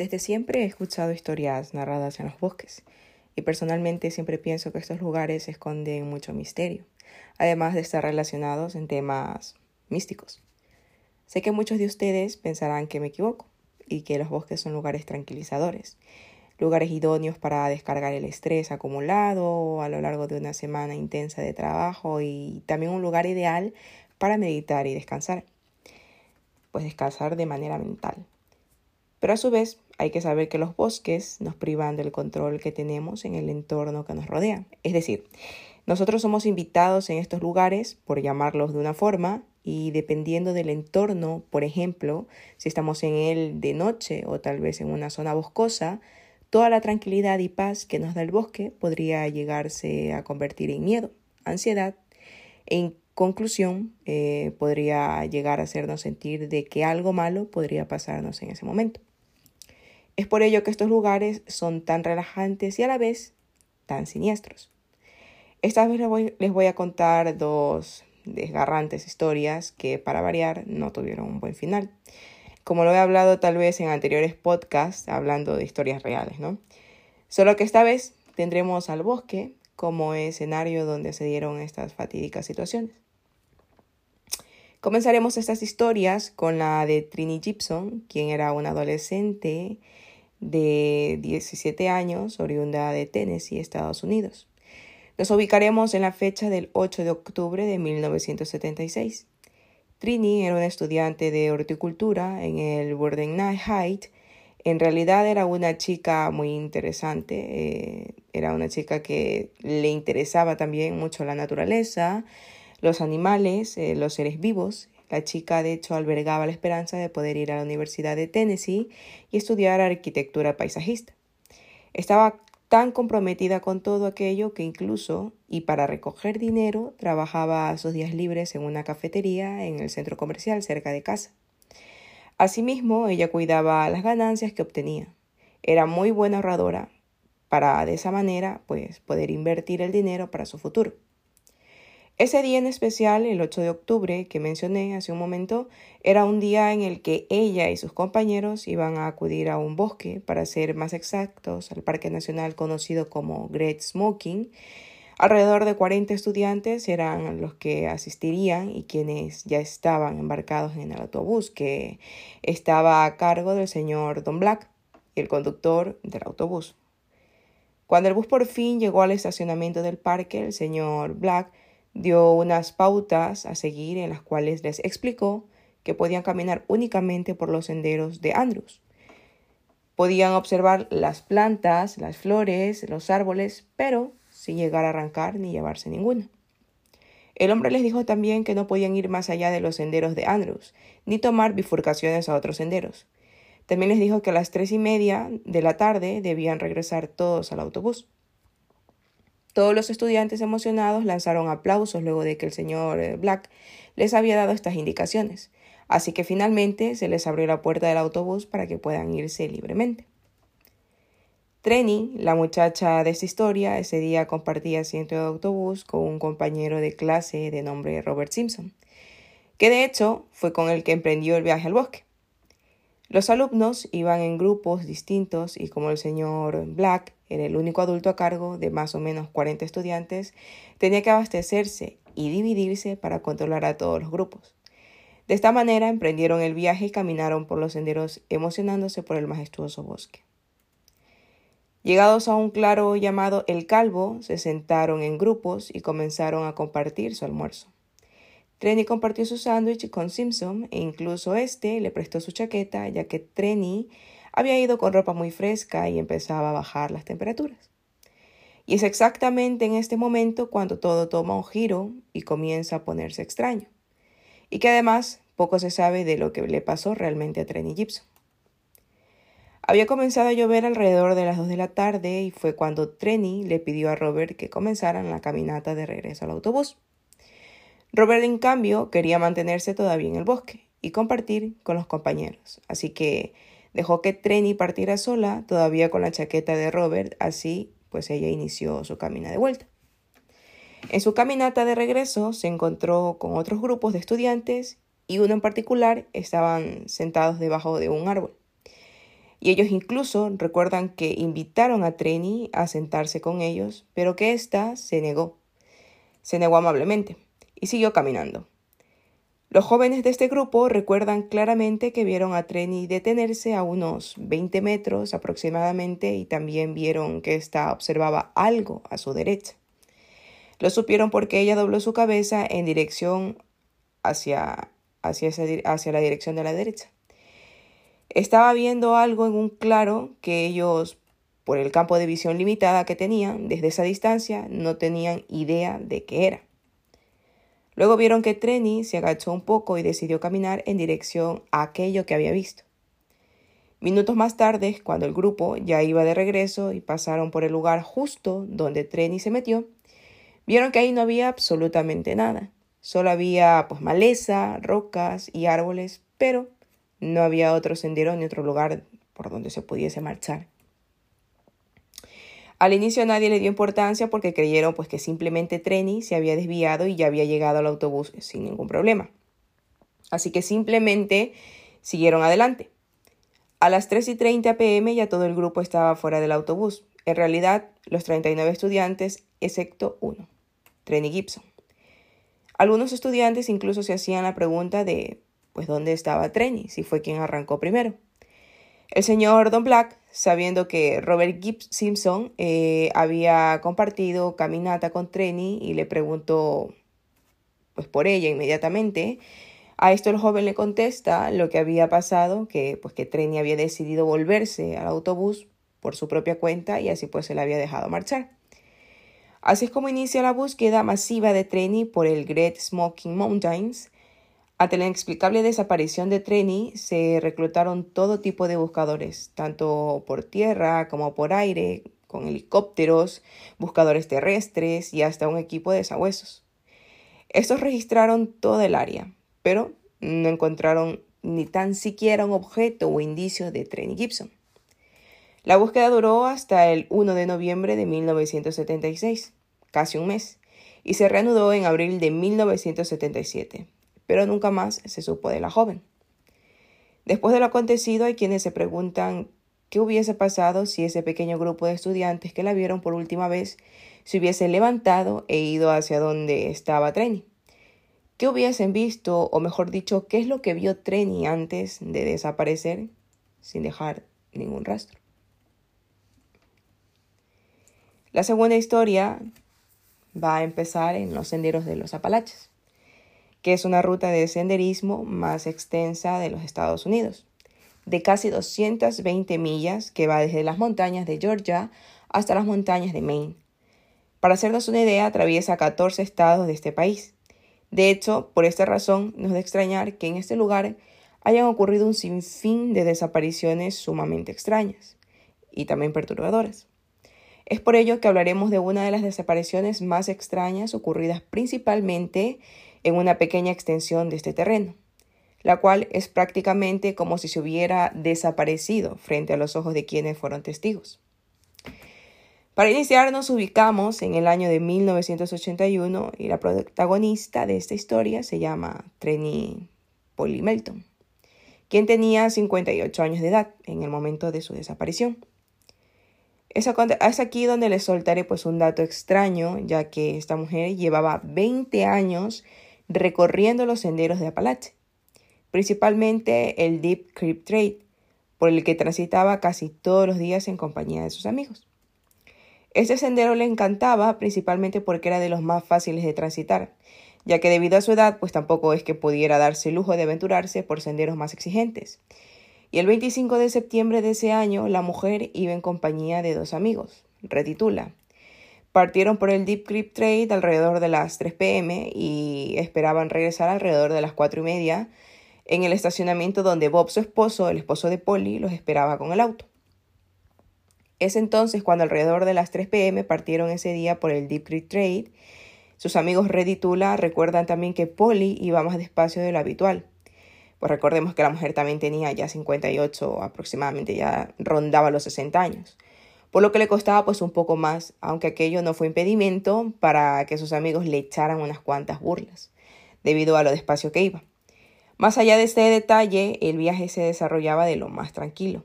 Desde siempre he escuchado historias narradas en los bosques, y personalmente siempre pienso que estos lugares esconden mucho misterio, además de estar relacionados en temas místicos. Sé que muchos de ustedes pensarán que me equivoco, y que los bosques son lugares tranquilizadores, lugares idóneos para descargar el estrés acumulado a lo largo de una semana intensa de trabajo y también un lugar ideal para meditar y descansar, pues descansar de manera mental. Pero a su vez hay que saber que los bosques nos privan del control que tenemos en el entorno que nos rodea. Es decir, nosotros somos invitados en estos lugares, por llamarlos de una forma, y dependiendo del entorno, por ejemplo, si estamos en él de noche o tal vez en una zona boscosa, toda la tranquilidad y paz que nos da el bosque podría llegarse a convertir en miedo, ansiedad, en conclusión, podría llegar a hacernos sentir de que algo malo podría pasarnos en ese momento. Es por ello que estos lugares son tan relajantes y a la vez tan siniestros. Esta vez les voy a contar dos desgarrantes historias que, para variar, no tuvieron un buen final. Como lo he hablado tal vez en anteriores podcasts, hablando de historias reales, ¿no? Solo que esta vez tendremos al bosque como escenario donde se dieron estas fatídicas situaciones. Comenzaremos estas historias con la de Trenny Gibson, quien era una adolescente de 17 años, oriunda de Tennessee, Estados Unidos. Nos ubicaremos en la fecha del 8 de octubre de 1976. Trenny era una estudiante de horticultura en el Borden Heights. En realidad era una chica muy interesante, era una chica que le interesaba también mucho la naturaleza, los animales, los seres vivos. La chica de hecho albergaba la esperanza de poder ir a la Universidad de Tennessee y estudiar arquitectura paisajista. Estaba tan comprometida con todo aquello que incluso, y para recoger dinero, trabajaba sus días libres en una cafetería en el centro comercial cerca de casa. Asimismo, ella cuidaba las ganancias que obtenía. Era muy buena ahorradora para, de esa manera, pues, poder invertir el dinero para su futuro. Ese día en especial, el 8 de octubre, que mencioné hace un momento, era un día en el que ella y sus compañeros iban a acudir a un bosque, para ser más exactos, al parque nacional conocido como Great Smoky. Alrededor de 40 estudiantes eran los que asistirían y quienes ya estaban embarcados en el autobús, que estaba a cargo del señor Don Black, el conductor del autobús. Cuando el bus por fin llegó al estacionamiento del parque, el señor Black dio unas pautas a seguir en las cuales les explicó que podían caminar únicamente por los senderos de Andros. Podían observar las plantas, las flores, los árboles, pero sin llegar a arrancar ni llevarse ninguna. El hombre les dijo también que no podían ir más allá de los senderos de Andros, ni tomar bifurcaciones a otros senderos. También les dijo que a las 3:30 de la tarde debían regresar todos al autobús. Todos los estudiantes emocionados lanzaron aplausos luego de que el señor Black les había dado estas indicaciones, así que finalmente se les abrió la puerta del autobús para que puedan irse libremente. Trenny, la muchacha de esta historia, ese día compartía asiento de autobús con un compañero de clase de nombre Robert Simpson, que de hecho fue con el que emprendió el viaje al bosque. Los alumnos iban en grupos distintos y como el señor Black era el único adulto a cargo de más o menos 40 estudiantes, tenía que abastecerse y dividirse para controlar a todos los grupos. De esta manera emprendieron el viaje y caminaron por los senderos emocionándose por el majestuoso bosque. Llegados a un claro llamado El Calvo, se sentaron en grupos y comenzaron a compartir su almuerzo. Trenny compartió su sándwich con Simpson e incluso este le prestó su chaqueta, ya que Trenny había ido con ropa muy fresca y empezaba a bajar las temperaturas. Y es exactamente en este momento cuando todo toma un giro y comienza a ponerse extraño. Y que además poco se sabe de lo que le pasó realmente a Trenny Gibson. Había comenzado a llover alrededor de las 2 de la tarde y fue cuando Trenny le pidió a Robert que comenzaran la caminata de regreso al autobús. Robert, en cambio, quería mantenerse todavía en el bosque y compartir con los compañeros, así que dejó que Trenny partiera sola, todavía con la chaqueta de Robert, así pues ella inició su camino de vuelta. En su caminata de regreso se encontró con otros grupos de estudiantes y uno en particular estaban sentados debajo de un árbol. y ellos incluso recuerdan que invitaron a Trenny a sentarse con ellos, pero que ésta se negó. Se negó amablemente y siguió caminando. Los jóvenes de este grupo recuerdan claramente que vieron a Trenny detenerse a unos 20 metros aproximadamente y también vieron que ésta observaba algo a su derecha. Lo supieron porque ella dobló su cabeza en dirección hacia la dirección de la derecha. Estaba viendo algo en un claro que ellos, por el campo de visión limitada que tenían desde esa distancia, no tenían idea de qué era. Luego vieron que Trenny se agachó un poco y decidió caminar en dirección a aquello que había visto. Minutos más tarde, cuando el grupo ya iba de regreso y pasaron por el lugar justo donde Trenny se metió, vieron que ahí no había absolutamente nada. Solo había maleza, rocas y árboles, pero no había otro sendero ni otro lugar por donde se pudiese marchar. Al inicio nadie le dio importancia porque creyeron que simplemente Trenny se había desviado y ya había llegado al autobús sin ningún problema. Así que simplemente siguieron adelante. A las 3:30 p.m. ya todo el grupo estaba fuera del autobús. En realidad, los 39 estudiantes, excepto uno, Trenny Gibson. Algunos estudiantes incluso se hacían la pregunta de ¿dónde estaba Trenny? Si fue quien arrancó primero. El señor Don Black, sabiendo que Robert Simpson había compartido caminata con Trenny y le preguntó por ella inmediatamente, a esto el joven le contesta lo que había pasado, que Trenny había decidido volverse al autobús por su propia cuenta y así se la había dejado marchar. Así es como inicia la búsqueda masiva de Trenny por el Great Smoky Mountains. Ante la inexplicable desaparición de Trenny, se reclutaron todo tipo de buscadores, tanto por tierra como por aire, con helicópteros, buscadores terrestres y hasta un equipo de sabuesos. Estos registraron toda el área, pero no encontraron ni tan siquiera un objeto o indicio de Trenny Gibson. La búsqueda duró hasta el 1 de noviembre de 1976, casi un mes, y se reanudó en abril de 1977. Pero nunca más se supo de la joven. Después de lo acontecido, hay quienes se preguntan qué hubiese pasado si ese pequeño grupo de estudiantes que la vieron por última vez se hubiese levantado e ido hacia donde estaba Trenny. ¿Qué hubiesen visto, o mejor dicho, qué es lo que vio Trenny antes de desaparecer sin dejar ningún rastro? La segunda historia va a empezar en los senderos de los Apalaches, que es una ruta de senderismo más extensa de los Estados Unidos, de casi 220 millas que va desde las montañas de Georgia hasta las montañas de Maine. Para hacernos una idea, atraviesa 14 estados de este país. De hecho, por esta razón, no es de extrañar que en este lugar hayan ocurrido un sinfín de desapariciones sumamente extrañas y también perturbadoras. Es por ello que hablaremos de una de las desapariciones más extrañas ocurridas principalmente en una pequeña extensión de este terreno, la cual es prácticamente como si se hubiera desaparecido frente a los ojos de quienes fueron testigos. Para iniciar, nos ubicamos en el año de 1981 y la protagonista de esta historia se llama Trenny Polly Melton, quien tenía 58 años de edad en el momento de su desaparición. Es aquí donde les soltaré un dato extraño, ya que esta mujer llevaba 20 años recorriendo los senderos de Apalache, principalmente el Deep Creek Trail, por el que transitaba casi todos los días en compañía de sus amigos. Este sendero le encantaba principalmente porque era de los más fáciles de transitar, ya que debido a su edad tampoco es que pudiera darse el lujo de aventurarse por senderos más exigentes. Y el 25 de septiembre de ese año, la mujer iba en compañía de dos amigos, Red y Tula. Partieron por el Deep Creek Trail alrededor de las 3 p.m. y esperaban regresar alrededor de las 4:30 en el estacionamiento donde Bob, su esposo, el esposo de Polly, los esperaba con el auto. Es entonces cuando alrededor de las 3 p.m. partieron ese día por el Deep Creek Trail. Sus amigos Red y Tula recuerdan también que Polly iba más despacio de lo habitual. Recordemos que la mujer también tenía ya 58, aproximadamente ya rondaba los 60 años, por lo que le costaba un poco más, aunque aquello no fue impedimento para que sus amigos le echaran unas cuantas burlas, debido a lo despacio que iba. Más allá de este detalle, el viaje se desarrollaba de lo más tranquilo.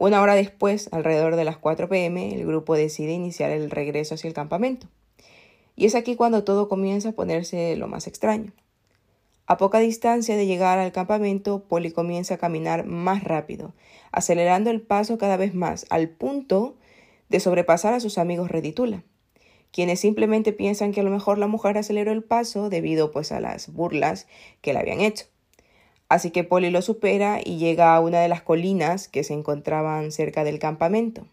Una hora después, alrededor de las 4 p.m., el grupo decide iniciar el regreso hacia el campamento. Y es aquí cuando todo comienza a ponerse lo más extraño. A poca distancia de llegar al campamento, Polly comienza a caminar más rápido, acelerando el paso cada vez más, al punto de sobrepasar a sus amigos Red y Tula, quienes simplemente piensan que a lo mejor la mujer aceleró el paso debido pues a las burlas que le habían hecho. Así que Polly lo supera y llega a una de las colinas que se encontraban cerca del campamento.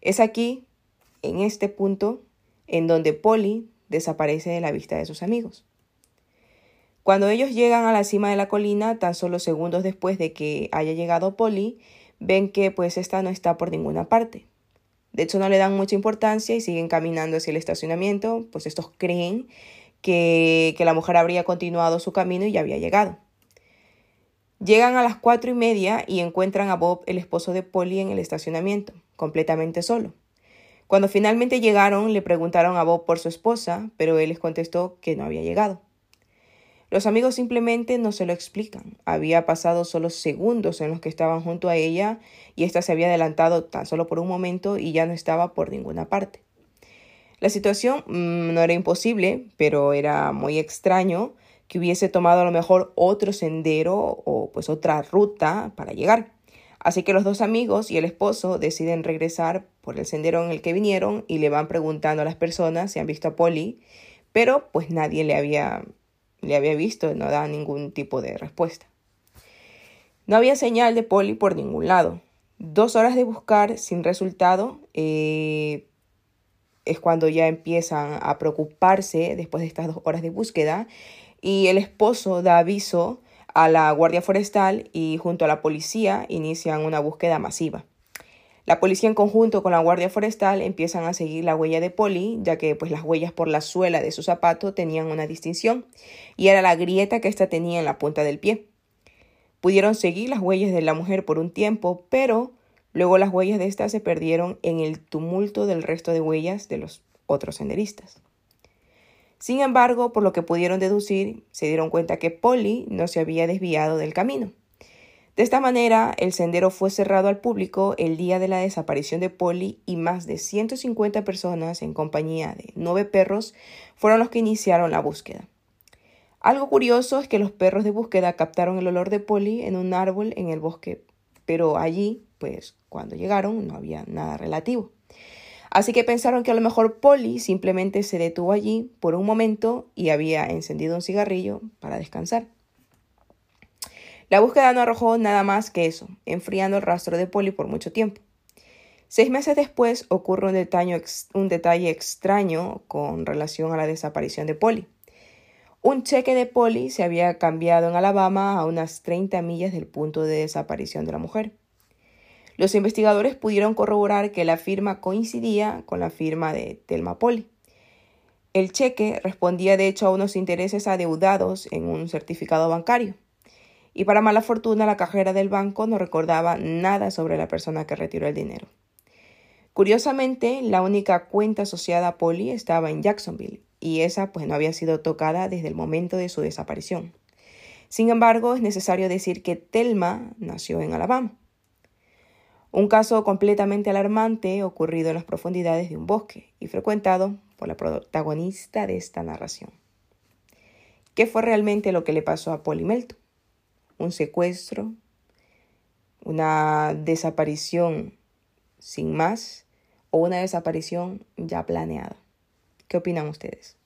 Es aquí, en este punto, en donde Polly desaparece de la vista de sus amigos. Cuando ellos llegan a la cima de la colina, tan solo segundos después de que haya llegado Polly, ven que pues esta no está por ninguna parte. De hecho, no le dan mucha importancia y siguen caminando hacia el estacionamiento, pues estos creen que la mujer habría continuado su camino y ya había llegado. Llegan a las 4:30 y encuentran a Bob, el esposo de Polly, en el estacionamiento, completamente solo. Cuando finalmente llegaron, le preguntaron a Bob por su esposa, pero él les contestó que no había llegado. Los amigos simplemente no se lo explican. Había pasado solo segundos en los que estaban junto a ella y ésta se había adelantado tan solo por un momento y ya no estaba por ninguna parte. La situación no era imposible, pero era muy extraño que hubiese tomado a lo mejor otro sendero o pues otra ruta para llegar. Así que los dos amigos y el esposo deciden regresar por el sendero en el que vinieron y le van preguntando a las personas si han visto a Polly, pero pues nadie le había visto, no da ningún tipo de respuesta. No había señal de Polly por ningún lado. 2 horas de buscar sin resultado es cuando ya empiezan a preocuparse después de estas 2 horas de búsqueda y el esposo da aviso a la Guardia Forestal y junto a la policía inician una búsqueda masiva. La policía en conjunto con la Guardia Forestal empiezan a seguir la huella de Polly, ya que pues, las huellas por la suela de su zapato tenían una distinción y era la grieta que ésta tenía en la punta del pie. Pudieron seguir las huellas de la mujer por un tiempo, pero luego las huellas de ésta se perdieron en el tumulto del resto de huellas de los otros senderistas. Sin embargo, por lo que pudieron deducir, se dieron cuenta que Polly no se había desviado del camino. De esta manera, el sendero fue cerrado al público el día de la desaparición de Polly y más de 150 personas en compañía de 9 perros fueron los que iniciaron la búsqueda. Algo curioso es que los perros de búsqueda captaron el olor de Polly en un árbol en el bosque, pero allí, pues, cuando llegaron no había nada relativo. Así que pensaron que a lo mejor Polly simplemente se detuvo allí por un momento y había encendido un cigarrillo para descansar. La búsqueda no arrojó nada más que eso, enfriando el rastro de Polly por mucho tiempo. 6 meses después ocurre un detalle extraño con relación a la desaparición de Polly. Un cheque de Polly se había cambiado en Alabama a unas 30 millas del punto de desaparición de la mujer. Los investigadores pudieron corroborar que la firma coincidía con la firma de Thelma Polly. El cheque respondía de hecho a unos intereses adeudados en un certificado bancario. Y para mala fortuna, la cajera del banco no recordaba nada sobre la persona que retiró el dinero. Curiosamente, la única cuenta asociada a Polly estaba en Jacksonville, y esa pues no había sido tocada desde el momento de su desaparición. Sin embargo, es necesario decir que Thelma nació en Alabama. Un caso completamente alarmante ocurrido en las profundidades de un bosque y frecuentado por la protagonista de esta narración. ¿Qué fue realmente lo que le pasó a Polly Melton? Un secuestro, una desaparición sin más o una desaparición ya planeada. ¿Qué opinan ustedes?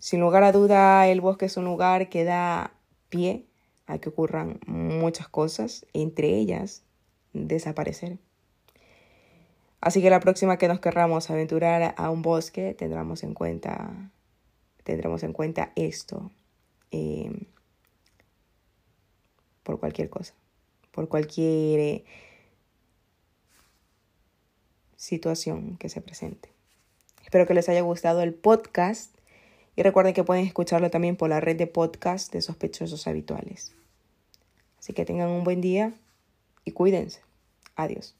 Sin lugar a duda, el bosque es un lugar que da pie a que ocurran muchas cosas, entre ellas desaparecer. Así que la próxima que nos querramos aventurar a un bosque tendremos en cuenta esto. Por cualquier cosa, por cualquier situación que se presente. Espero que les haya gustado el podcast y recuerden que pueden escucharlo también por la red de podcast de Sospechosos Habituales. Así que tengan un buen día y cuídense. Adiós.